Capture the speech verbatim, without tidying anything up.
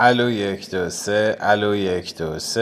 الو یک دو سه، الو یک دو سه.